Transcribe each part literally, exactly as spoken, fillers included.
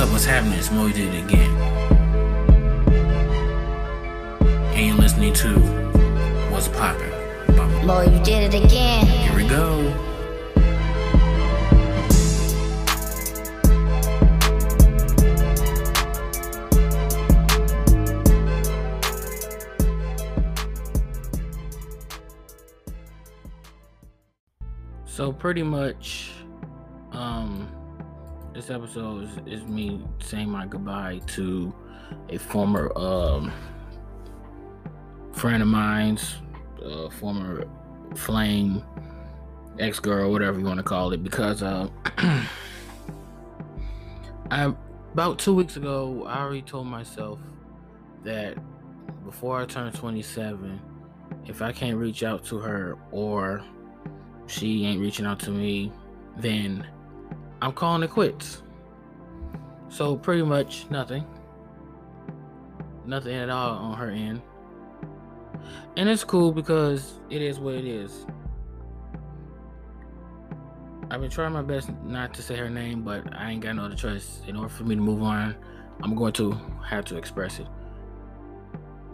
up was happening, Smoy did it again. And you're listening to What's Poppin'. Boy, you did it again. Here we go. So pretty much, um, this episode is, is me saying my goodbye to a former um, friend of mine's, uh, former flame, ex-girl, whatever you want to call it, because uh, I about two weeks ago, I already told myself that before I turn twenty-seven, if I can't reach out to her or she ain't reaching out to me, then I'm calling it quits. So pretty much nothing. Nothing at all on her end. And it's cool because it is what it is. I've been trying my best not to say her name, but I ain't got no other choice. In order for me to move on, I'm going to have to express it.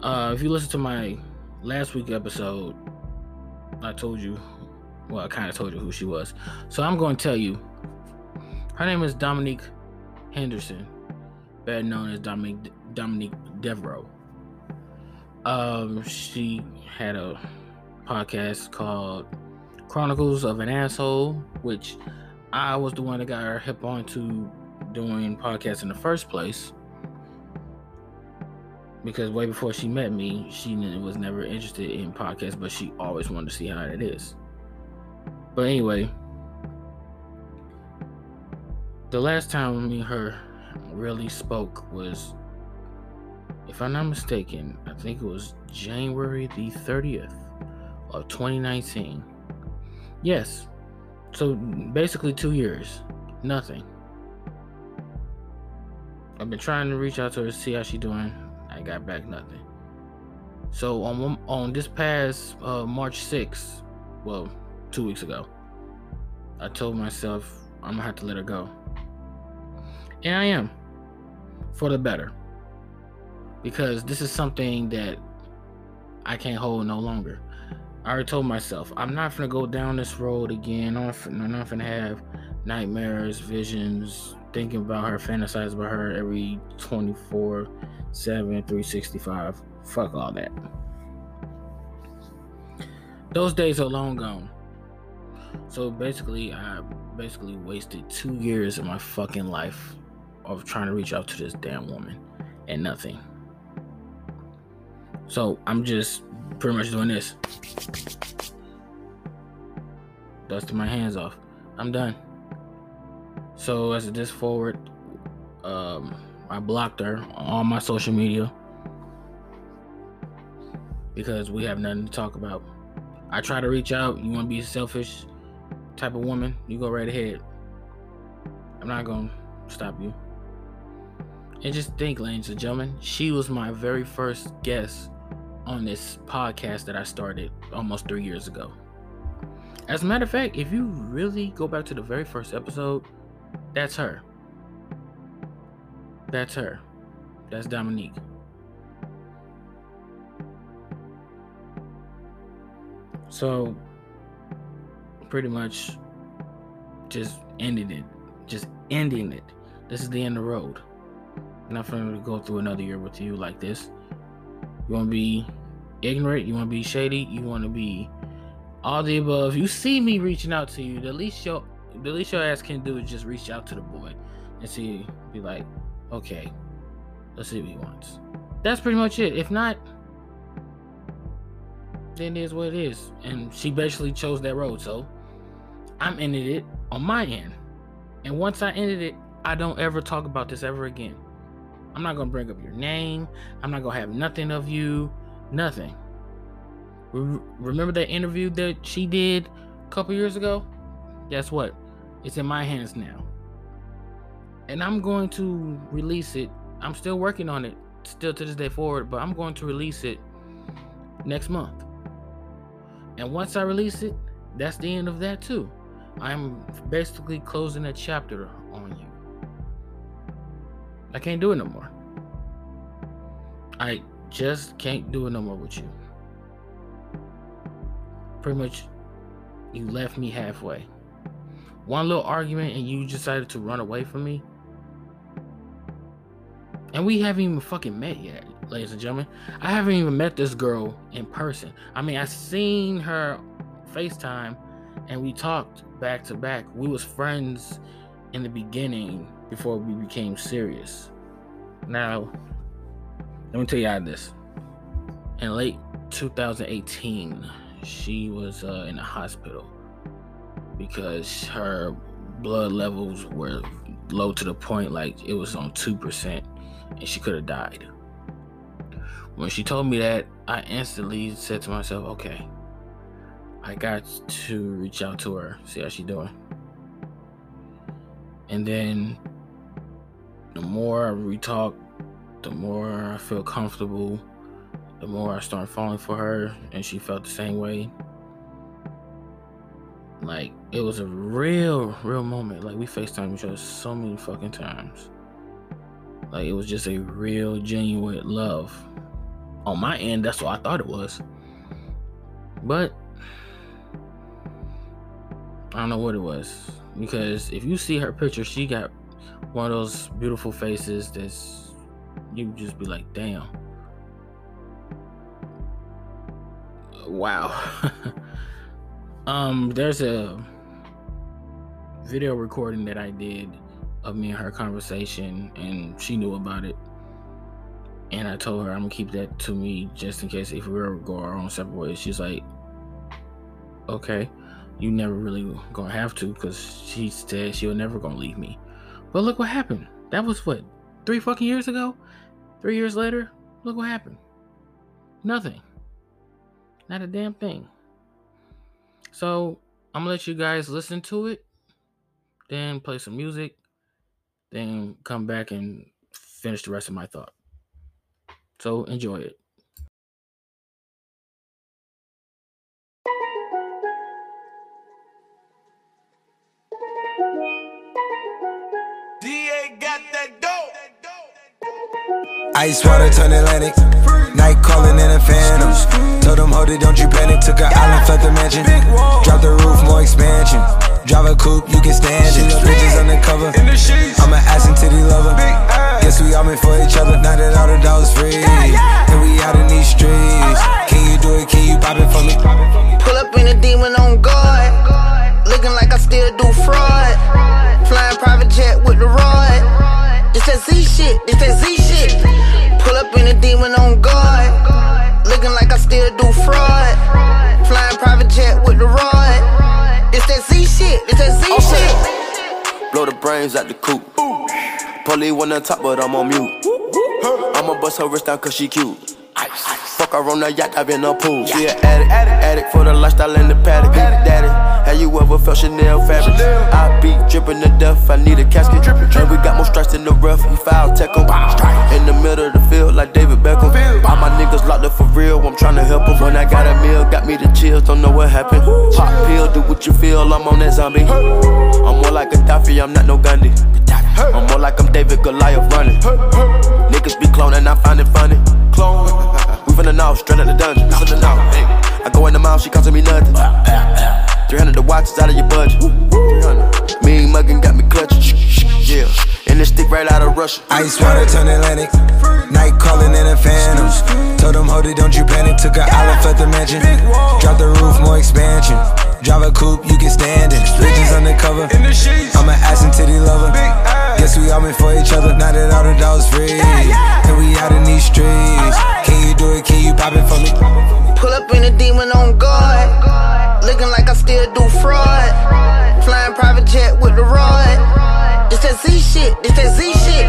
Uh, if you listen to my last week episode, I told you Well, I kind of told you who she was. So I'm going to tell you. Her name is Dominique Henderson, better known as Dominique De- Dominique Devereaux. Um, she had a podcast called Chronicles of an Asshole, which I was the one that got her hip on to doing podcasts in the first place. Because way before she met me, she was never interested in podcasts, but she always wanted to see how it is. But anyway, the last time me and her really spoke was, if I'm not mistaken, I think it was January the thirtieth of twenty nineteen. Yes. So basically two years. Nothing. I've been trying to reach out to her to see how she's doing. I got back nothing. So on, on this past uh, March sixth, well, two weeks ago, I told myself I'm gonna have to let her go, and I am, for the better, because this is something that I can't hold no longer. I already told myself I'm not gonna go down this road again. I'm not, I'm not gonna have nightmares, visions, thinking about her, fantasize about her every twenty-four seven, three sixty-five. Fuck all that. Those days are long gone. So basically, I basically wasted two years of my fucking life of trying to reach out to this damn woman and nothing. So I'm just pretty much doing this. Dusting my hands off. I'm done. So as a diss forward, um, I blocked her on all my social media because we have nothing to talk about. I try to reach out. You want to be a selfish type of woman, you go right ahead. I'm not going to stop you. And just think, ladies and gentlemen, she was my very first guest on this podcast that I started almost three years ago. As a matter of fact, if you really go back to the very first episode, that's her. That's her. That's Dominique. So, pretty much just ended it. Just ending it. This is the end of the road. I'm not going to go through another year with you like this. You want to be ignorant? You want to be shady? You want to be all the above? You see me reaching out to you. The least your, the least your ass can do is just reach out to the boy and see, be like, okay, let's see what he wants. That's pretty much it. If not, then it is what it is, and she basically chose that road. So I'm ended it on my end, and once I ended it, I don't ever talk about this ever again. I'm not gonna bring up your name. I'm not gonna have nothing of you, nothing. Re- remember that interview that she did a couple years ago? Guess what? It's in my hands now, and I'm going to release it. I'm still working on it, still to this day forward, but I'm going to release it next month. And once I release it, that's the end of that too. I'm basically closing a chapter on you. I can't do it no more. I just can't do it no more with you. Pretty much, you left me halfway. One little argument and you decided to run away from me. And we haven't even fucking met yet, ladies and gentlemen. I haven't even met this girl in person. I mean, I seen her FaceTime and we talked back to back. We was friends in the beginning before we became serious. Now, let me tell you how this. In late two thousand eighteen, she was uh, in the hospital because her blood levels were low to the point like it was on two percent and she could have died. When she told me that, I instantly said to myself, okay, I got to reach out to her, see how she's doing. And then the more we talk, the more I feel comfortable, the more I start falling for her, and she felt the same way. Like, it was a real, real moment. Like, we FaceTimed each other so many fucking times. Like, it was just a real, genuine love. On my end, that's what I thought it was. But I don't know what it was. Because if you see her picture, she got one of those beautiful faces that's, you just be like, damn. Wow. um, there's a video recording that I did of me and her conversation, and she knew about it. And I told her I'm gonna keep that to me just in case if we ever go our own separate ways. She's like, okay, you never really gonna have to, because she said she was never gonna leave me. But look what happened. That was what, three fucking years ago? Three years later, look what happened. Nothing. Not a damn thing. So I'm gonna let you guys listen to it, then play some music, then come back and finish the rest of my thought. So enjoy it. D A got that dope. Ice water turn Atlantic. Night calling in a phantom. Told them hold it, don't you panic. Took an island, fled the mansion. Drop the roof, more expansion. Drive a coupe, you can stand it. Bitches undercover. I'm an ass and titty lover. Guess we all meant for each other. Now that all the dogs free, and we out in these streets. Can you do it? Can you pop it for me? Pull up in a demon on guard, looking like I still do fraud. Flying private jet with the rod. It's that Z shit. It's that Z shit. Pull up in a demon on guard, looking like I still do fraud. Flying private jet with the rod. It's that Z shit, it's that Z okay. shit. Blow the brains out the coop. Polly went on top, but I'm on mute. Ooh. I'ma bust her wrist down cause she cute. Ice. Ice. Fuck her on the yacht, I've been on pool. She an addict, addict, addict for the lifestyle in the paddock. Daddy, how you ever felt Chanel fabric? Chanel. I be dripping to death, I need a casket. Drippin', drippin'. And we got more strikes in the rough, we foul tech em. In the middle of the field like David Beckham. All my niggas locked up for real, I'm tryna help em. When I got a meal, got me the chills, don't know what happened. Pop pill, do what you feel, I'm on that zombie. I'm more like Gaddafi, I'm not no Gandhi. I'm more like I'm David Goliath running. Niggas be cloning, I find it funny. Clone. We finna know, straight out the dungeon. I go in the mouth, she costing me nothing. three hundred the watch is out of your budget. Mean muggin' got me clutching. Yeah, and this stick right out of Russia. Ice water turn Atlantic. Night calling in a phantom. Told them, hold it, don't you panic. Took an island, fled the mansion. Drop the roof, more expansion. Drive a coupe, you can stand it. Bridges undercover. I'm an ass and titty lover. Guess we all meant for each other. Now that all the dogs free, and we out in these streets. Can you do it? Can you pop it for me? Pull up in a demon on guard, looking like I still do fraud. Flying private jet with the rod. It's that Z shit. It's that Z shit.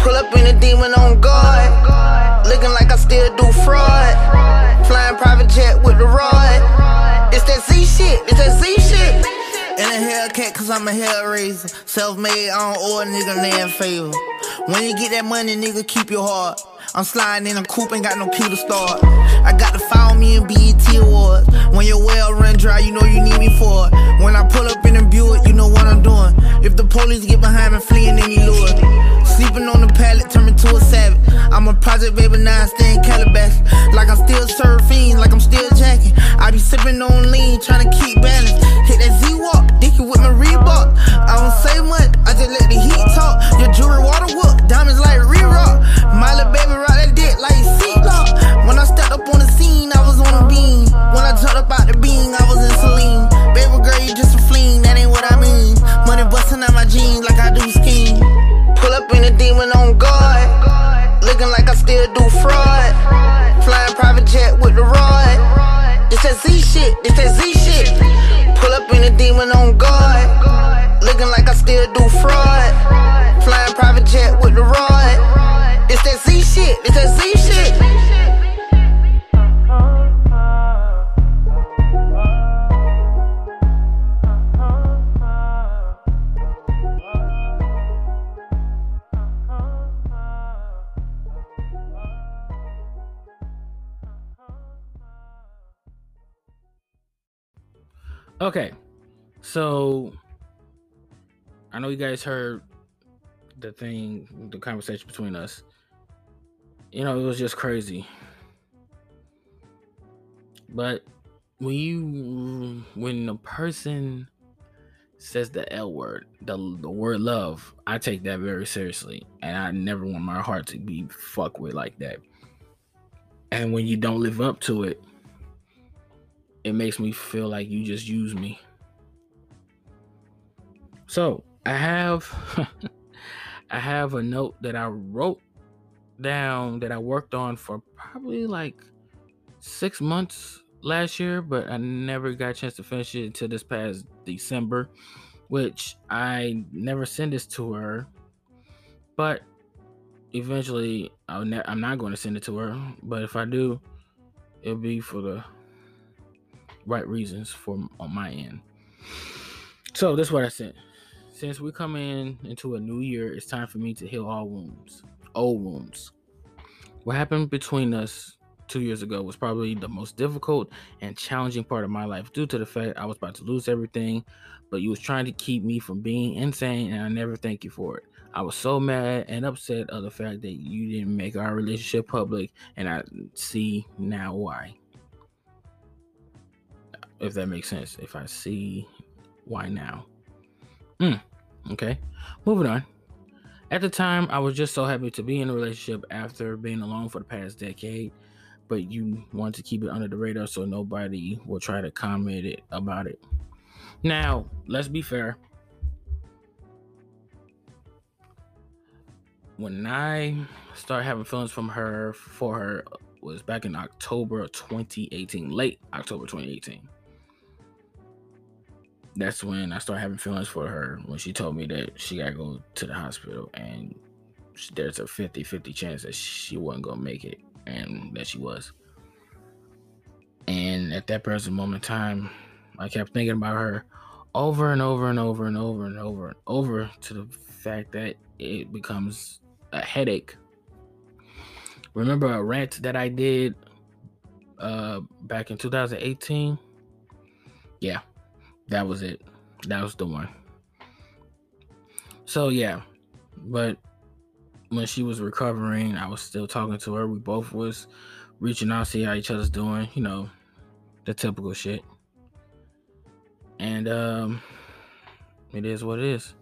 Pull up in a demon on guard, looking like I still do fraud. Flying private jet with the rod. It's that Z shit, it's that Z shit. In a Hellcat, cause I'm a hellraiser. Self-made, I don't owe a nigga land favor. When you get that money, nigga, keep your heart. I'm sliding in a coupe, ain't got no key to start. I got to follow me in B E T Awards. When your well run dry, you know you need me for it. When I pull up in a Buick, you know what I'm doing. If the police get behind me, fleeing any lure. Sleeping on the pad. Project Baby Nine staying Calabash. Like I'm still surfing, like I'm still jacking. I be sipping on lean, trying to keep balance. Hit that Z-Walk, dicky with my Reebok. I don't say much, I just let the heat talk. Your jewelry water whoop, diamonds like re-rock. My little baby rock that dick like C-Lock. When I stepped up on the scene, I was on a beam. When I jumped up out the beam, I was in saline. Baby girl, you just a fleen, that ain't what I mean. Money busting out my jeans like I do skiing. Pull up in a demon on guard, looking like I still do fraud. Flying private jet with the rod. It's that Z shit, it's that Z shit. Pull up in a demon on guard, looking like I still do fraud. Flying private jet with the rod. It's that Z shit, it's that Z shit. Okay, so I know you guys heard the thing, the conversation between us. You know, it was just crazy. But when you, when a person says the L word, the, the word love, I take that very seriously. And I never want my heart to be fucked with like that. And when you don't live up to it, it makes me feel like you just use me. So I have, I have a note that I wrote down that I worked on for probably like six months last year, but I never got a chance to finish it until this past December, which I never sent this to her, but eventually I'll ne- I'm not going to send it to her, but if I do, it'll be for the right reasons for on my end. So this is what I said. Since we come in into a new year, it's time for me to heal all wounds, old wounds. What happened between us two years ago was probably the most difficult and challenging part of my life due to the fact I was about to lose everything, but you was trying to keep me from being insane, and I never thank you for it. I was so mad and upset of the fact that you didn't make our relationship public, and I see now why. If that makes sense. If I see why now. Mm, okay. Moving on. At the time, I was just so happy to be in a relationship after being alone for the past decade. But you want to keep it under the radar so nobody will try to comment it about it. Now, let's be fair. When I started having feelings from her for her was back in October of twenty eighteen. Late October twenty eighteen. That's when I started having feelings for her, when she told me that she gotta go to the hospital and there's a fifty-fifty chance that she wasn't gonna make it and that she was. And at that present moment in time, I kept thinking about her over and over and over and over and over and over to the fact that it becomes a headache. Remember a rant that I did uh, back in two thousand eighteen? Yeah. That was it. That was the one. So, yeah. But when she was recovering, I was still talking to her. We both was reaching out, see how each other's doing. You know, the typical shit. And um, it is what it is.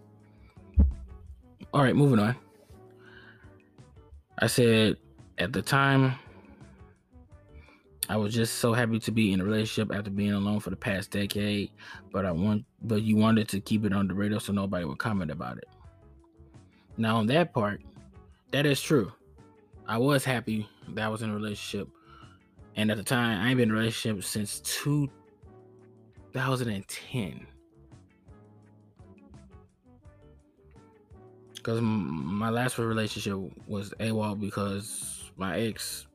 All right, moving on. I said at the time, I was just so happy to be in a relationship after being alone for the past decade, but I want, but you wanted to keep it on the radar so nobody would comment about it. Now on that part, that is true. I was happy that I was in a relationship, and at the time, I ain't been in a relationship since two thousand ten. Because my last relationship was AWOL because my ex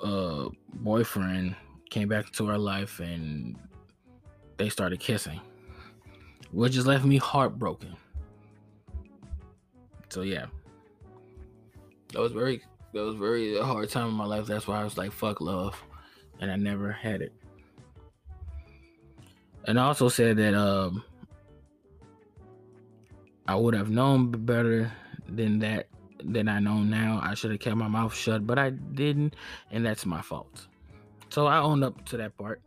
Uh, boyfriend came back to our life and they started kissing, which just left me heartbroken. So yeah, that was very that was very hard time in my life. That's why I was like, fuck love, and I never had it. And I also said that um, I would have known better than that than I know now. I should have kept my mouth shut, but I didn't, and that's my fault. So I own up to that part.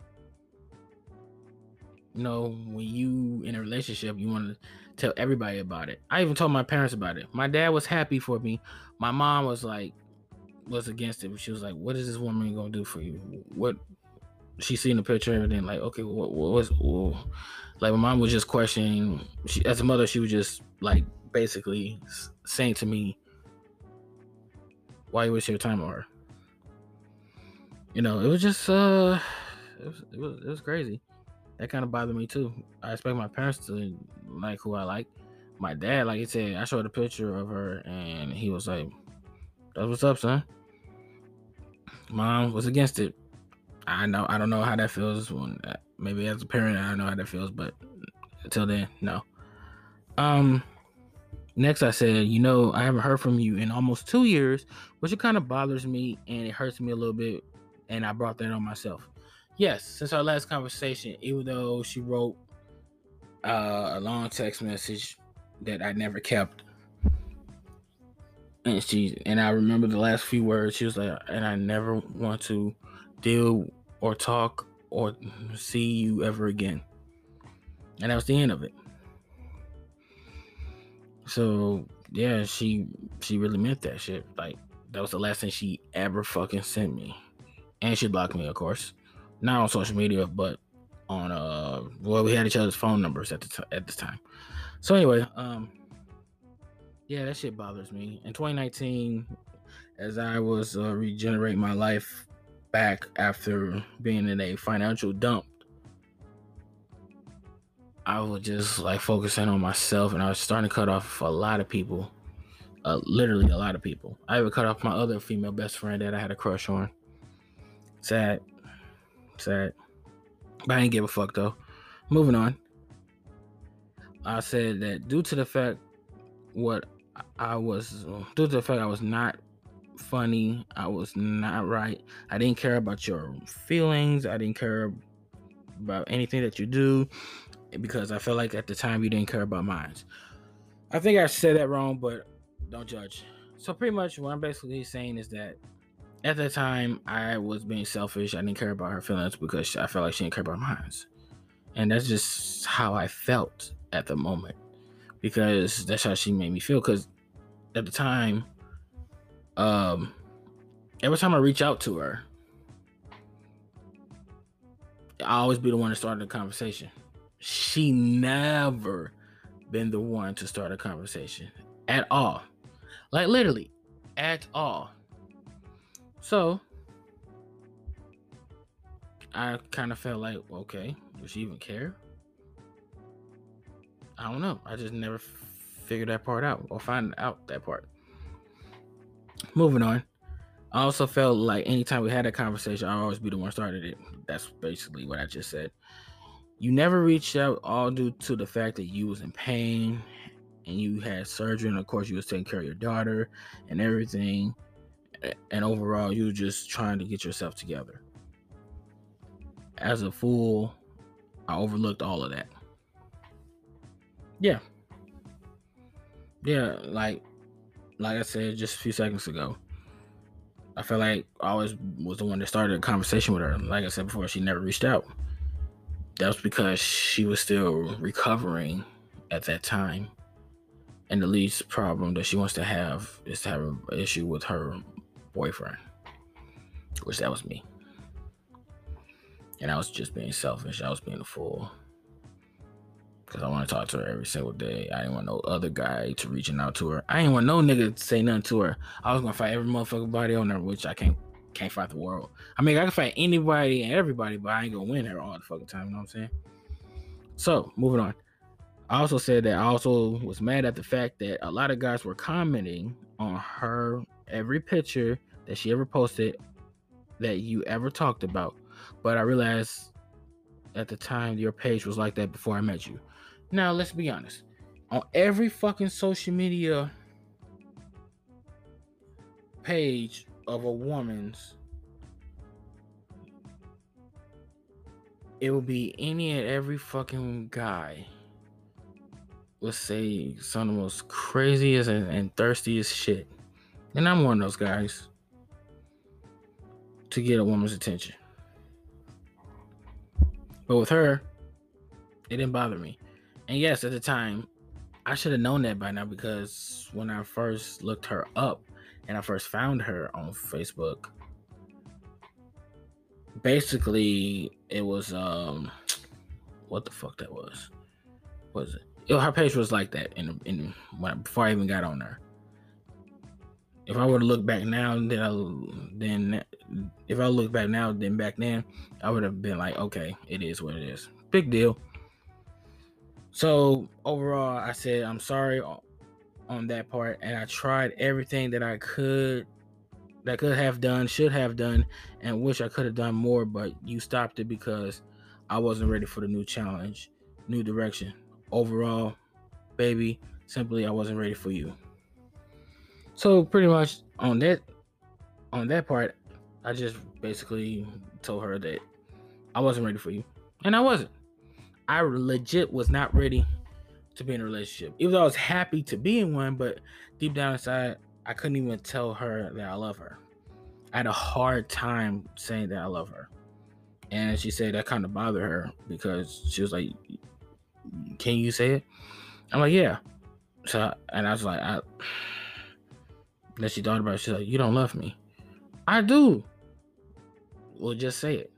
You know, when you in a relationship, you want to tell everybody about it. I even told my parents about it. My dad was happy for me. My mom was like, was against it. She was like, "What is this woman gonna do for you? What?" She seen the picture and everything. Like, okay, what, what was? Whoa. Like, my mom was just questioning. She, as a mother, she was just like basically saying to me, "Why you waste your time on her?" You know, it was just uh, it was, it was it was crazy. That kind of bothered me too. I expect my parents to like who I like. My dad, like he said, I showed a picture of her and he was like, "That's what's up, son." Mom was against it. I know. I don't know how that feels. When maybe as a parent, I don't know how that feels. But until then, no. Um. Next, I said, you know, I haven't heard from you in almost two years, which it kind of bothers me and it hurts me a little bit. And I brought that on myself. Yes, since our last conversation, even though she wrote uh, a long text message that I never kept, and she and I remember the last few words. She was like, "And I never want to deal or talk or see you ever again," and that was the end of it. So yeah, she she really meant that shit. Like, that was the last thing she ever fucking sent me, and she blocked me, of course. Not on social media, but on, uh, well, we had each other's phone numbers at the t- at this time. So anyway, um, yeah, that shit bothers me. In twenty nineteen, as I was uh, regenerating my life back after being in a financial dump, I was just like focusing on myself, and I was starting to cut off a lot of people, uh, literally a lot of people. I even cut off my other female best friend that I had a crush on. Sad. Sad, but I didn't give a fuck though. Moving on, I said that due to the fact what I was, due to the fact I was not funny, I was not right. I didn't care about your feelings. I didn't care about anything that you do because I felt like at the time you didn't care about mine. I think I said that wrong, but don't judge. So pretty much what I'm basically saying is that at the time, I was being selfish. I didn't care about her feelings because I felt like she didn't care about mine. And that's just how I felt at the moment because that's how she made me feel. Because at the time, um, every time I reach out to her, I always be the one to start the conversation. She never been the one to start a conversation at all. Like, literally, at all. So, I kind of felt like, okay, does she even care? I don't know. I just never f- figured that part out or find out that part. Moving on. I also felt like anytime we had a conversation, I'd always be the one who started it. That's basically what I just said. You never reached out, all due to the fact that you was in pain and you had surgery. And, of course, you was taking care of your daughter and everything. And overall, you're just trying to get yourself together. As a fool, I overlooked all of that. Yeah. Yeah, like like I said just a few seconds ago, I felt like I always was the one that started a conversation with her. Like I said before, she never reached out. That was because she was still recovering at that time. And the least problem that she wants to have is to have an issue with her boyfriend, which that was me. And I was just being selfish. I was being a fool because I want to talk to her every single day. I didn't want no other guy to reaching out to her. I didn't want no nigga to say nothing to her. I was gonna fight every motherfucking body on her, which I can't can't fight the world. I mean, I can fight anybody and everybody, but I ain't gonna win her all the fucking time. You know what I'm saying? So moving on. I also said that I also was mad at the fact that a lot of guys were commenting on her every picture that she ever posted that you ever talked about. But I realized at the time your page was like that before I met you. Now, let's be honest. On every fucking social media page of a woman's, it will be any and every fucking guy. Let's say some of the most craziest and, and thirstiest shit And I'm one of those guys to get a woman's attention. But with her, it didn't bother me. And yes, at the time, I should have known that by now, because when I first looked her up and I first found her on Facebook, basically it was um what the fuck that was what was it? It her page was like that in in when, before I even got on her. If I would have looked back now, then I, then if I look back now, then back then, I would have been like, okay, it is what it is, big deal. So overall, I said I'm sorry on that part, and I tried everything that I could. I could have done, should have done, and wish I could have done more, but you stopped it because I wasn't ready for the new challenge, new direction. Overall, baby, simply I wasn't ready for you. So pretty much on that on that part, I just basically told her that I wasn't ready for you. And I wasn't. I legit was not ready to be in a relationship. Even though I was happy to be in one, but deep down inside, I couldn't even tell her that I love her. I had a hard time saying that I love her. And she said that kind of bothered her, because she was like, can you say it? I'm like, yeah. So, and I was like, I, then she thought about it. She's like, you don't love me. I do. Well, just say it.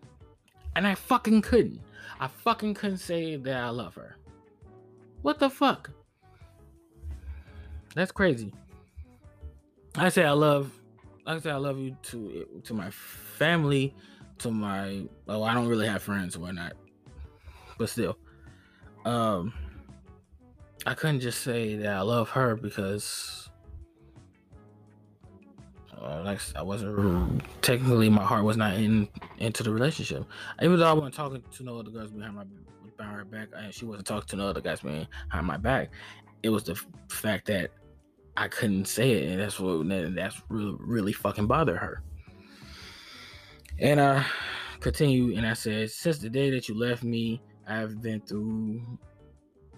And I fucking couldn't. I fucking couldn't say that I love her. What the fuck? That's crazy. I say I love, I say I love you to to my family, to my, oh, I don't really have friends or whatnot, but still, um, I couldn't just say that I love her because, uh, like I wasn't technically, my heart was not in into the relationship. Even though I wasn't talking to no other girls behind my behind her back, and she wasn't talking to no other guys behind my back. It was the fact that I couldn't say it, and that's what that's really, really fucking bothered her. And I continue, and I said, since the day that you left me, I've been through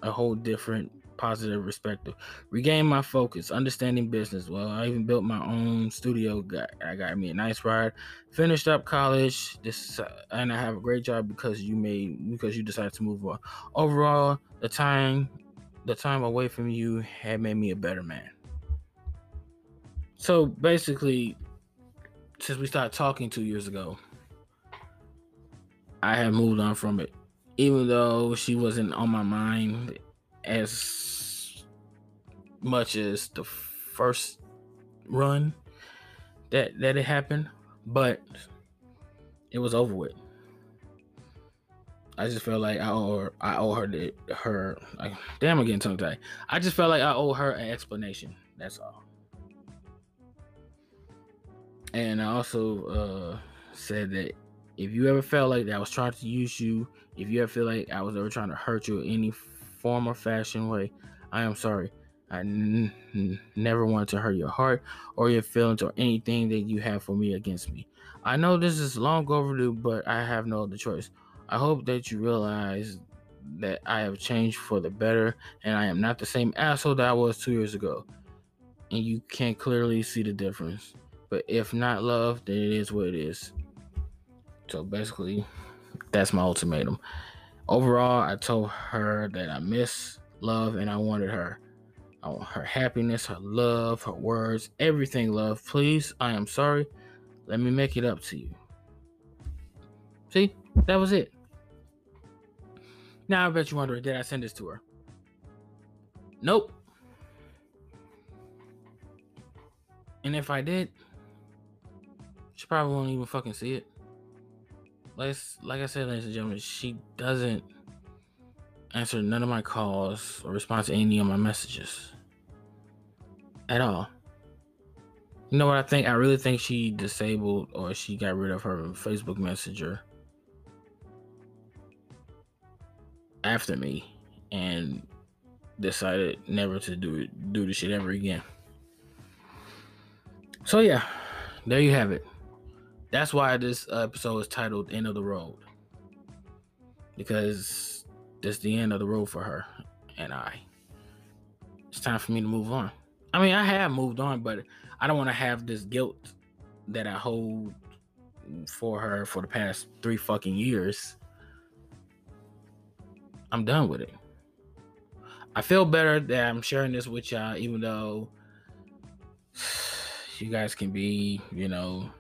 a whole different positive perspective. Regained my focus, understanding business. Well, I even built my own studio. Got, I got me a nice ride. Finished up college. This and I have a great job because you made because you decided to move on. Overall, the time the time away from you had made me a better man. So basically, since we started talking two years ago, I have moved on from it. Even though she wasn't on my mind as much as the first run that that it happened, but it was over with. I just felt like I owe her, I owe her, to, her like, damn, I'm getting tongue tied. I just felt like I owe her an explanation. That's all. And I also uh, said that if you ever felt like that I was trying to use you, if you ever feel like I was ever trying to hurt you in any form or fashion way, I am sorry. I n- n- never wanted to hurt your heart or your feelings or anything that you have for me against me. I know this is long overdue, but I have no other choice. I hope that you realize that I have changed for the better and I am not the same asshole that I was two years ago. And you can clearly see the difference. But if not love, then it is what it is. So basically, that's my ultimatum. Overall, I told her that I miss love and I wanted her. I want her happiness, her love, her words, everything, love. Please, I am sorry. Let me make it up to you. See, that was it. Now I bet you're wondering, did I send this to her? Nope. And if I did, she probably won't even fucking see it. Like, like I said, ladies and gentlemen, she doesn't answer none of my calls or respond to any of my messages at all. You know what I think? I really think she disabled or she got rid of her Facebook Messenger after me and decided never to do do this shit ever again. So yeah, there you have it. That's why this episode is titled End of the Road. Because this is the end of the road for her and I. It's time for me to move on. I mean, I have moved on, but I don't want to have this guilt that I hold for her for the past three fucking years. I'm done with it. I feel better that I'm sharing this with y'all, even though you guys can be, you know,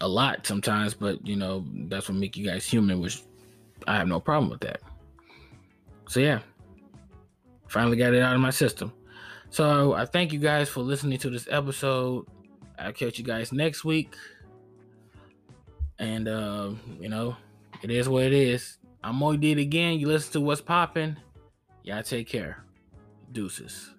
a lot sometimes, but, you know, that's what makes you guys human, which I have no problem with that. So, yeah. Finally got it out of my system. So, I thank you guys for listening to this episode. I'll catch you guys next week. And, uh, you know, it is what it is. I'm Moe Did again. You listen to What's Poppin'. Y'all take care. Deuces.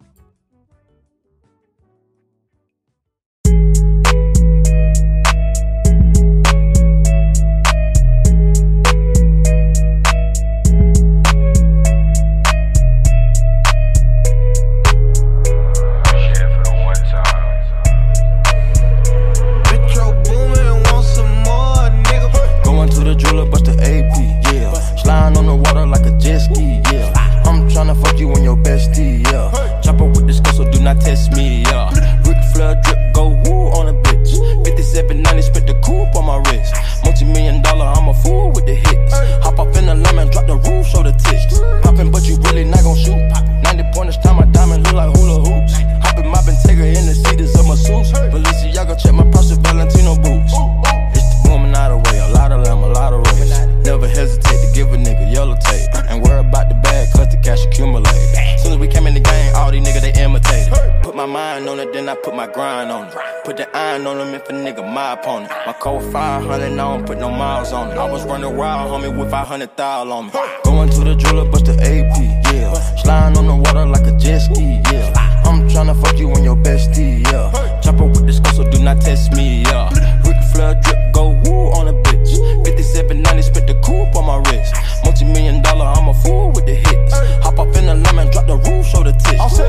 five hundred, I don't put no miles on it. I was running wild, homie, with five hundred thousand on me. Going to the jeweler, bust the A P, yeah. Sliding on the water like a jet ski, yeah. I'm tryna fuck you and your bestie, yeah. Chopper with this girl, so do not test me, yeah. Rick flood drip, go woo on a bitch. fifty-seven ninety, spit the coupe on my wrist. Multi-million dollar, I'm a fool with the hits. Hop up in the lemon, drop the roof, show the tits.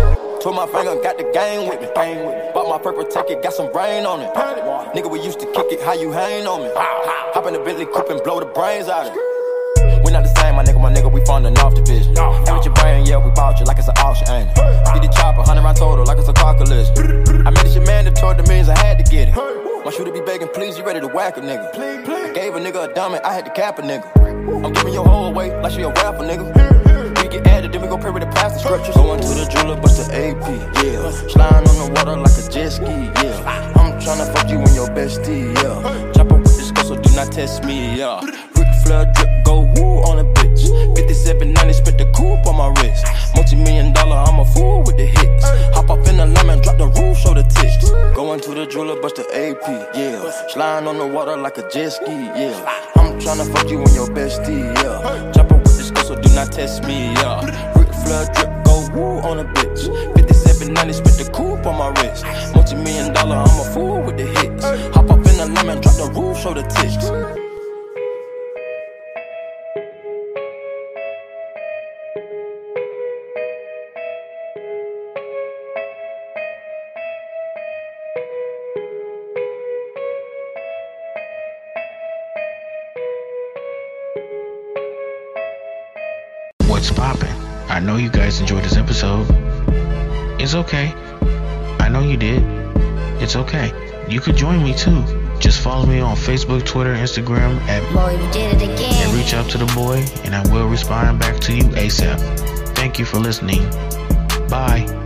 Put my finger, got the gang with me. Bought my purple ticket, got some rain on it. Nigga, we used to kick it, how you hang on me? Hop in the Bentley coupe and blow the brains out of it. We not the same, my nigga, my nigga, we falling off the vision. And with your brain, yeah, we bought you like it's an auction, ain't it? Beat the chopper, one hundred round total, like it's a car collision. I made this your mandatory, that means I had to get it. My shooter be begging, please, you ready to whack a nigga? I gave a nigga a diamond, I had to cap a nigga. I'm giving your whole weight like she a rapper, nigga. Added, then we gon' pray with the plastic structures. Going to the jeweler, bust the A P, yeah. Sliding on the water like a jet ski, yeah. I'm tryna fuck you and your bestie, yeah. Chopper with this girl, so do not test me, yeah. Rick flood drip, go woo on a bitch. fifty-seven ninety, spit the coupe on my wrist. Multi-million dollar, I'm a fool with the hits. Hop up in the lemon, drop the roof, show the tits. Going to the jeweler, bust the A P, yeah. Sliding on the water like a jet ski, yeah. I'm tryna fuck you and your bestie, yeah. Chopper with this girl, so do not test me, yeah. Rick flood drip, go woo on a bitch. fifty-seven ninety, spit the coupe on my wrist. Multi-million dollar, I'm a fool with the hits. Hop up in the lemon, drop the roof, show the tits. I know you guys enjoyed this episode. It's okay. I know you did. It's okay. You could join me too. Just follow me on Facebook, Twitter, Instagram at Boy, you did it again. And reach out to the boy, and I will respond back to you ASAP. Thank you for listening. Bye.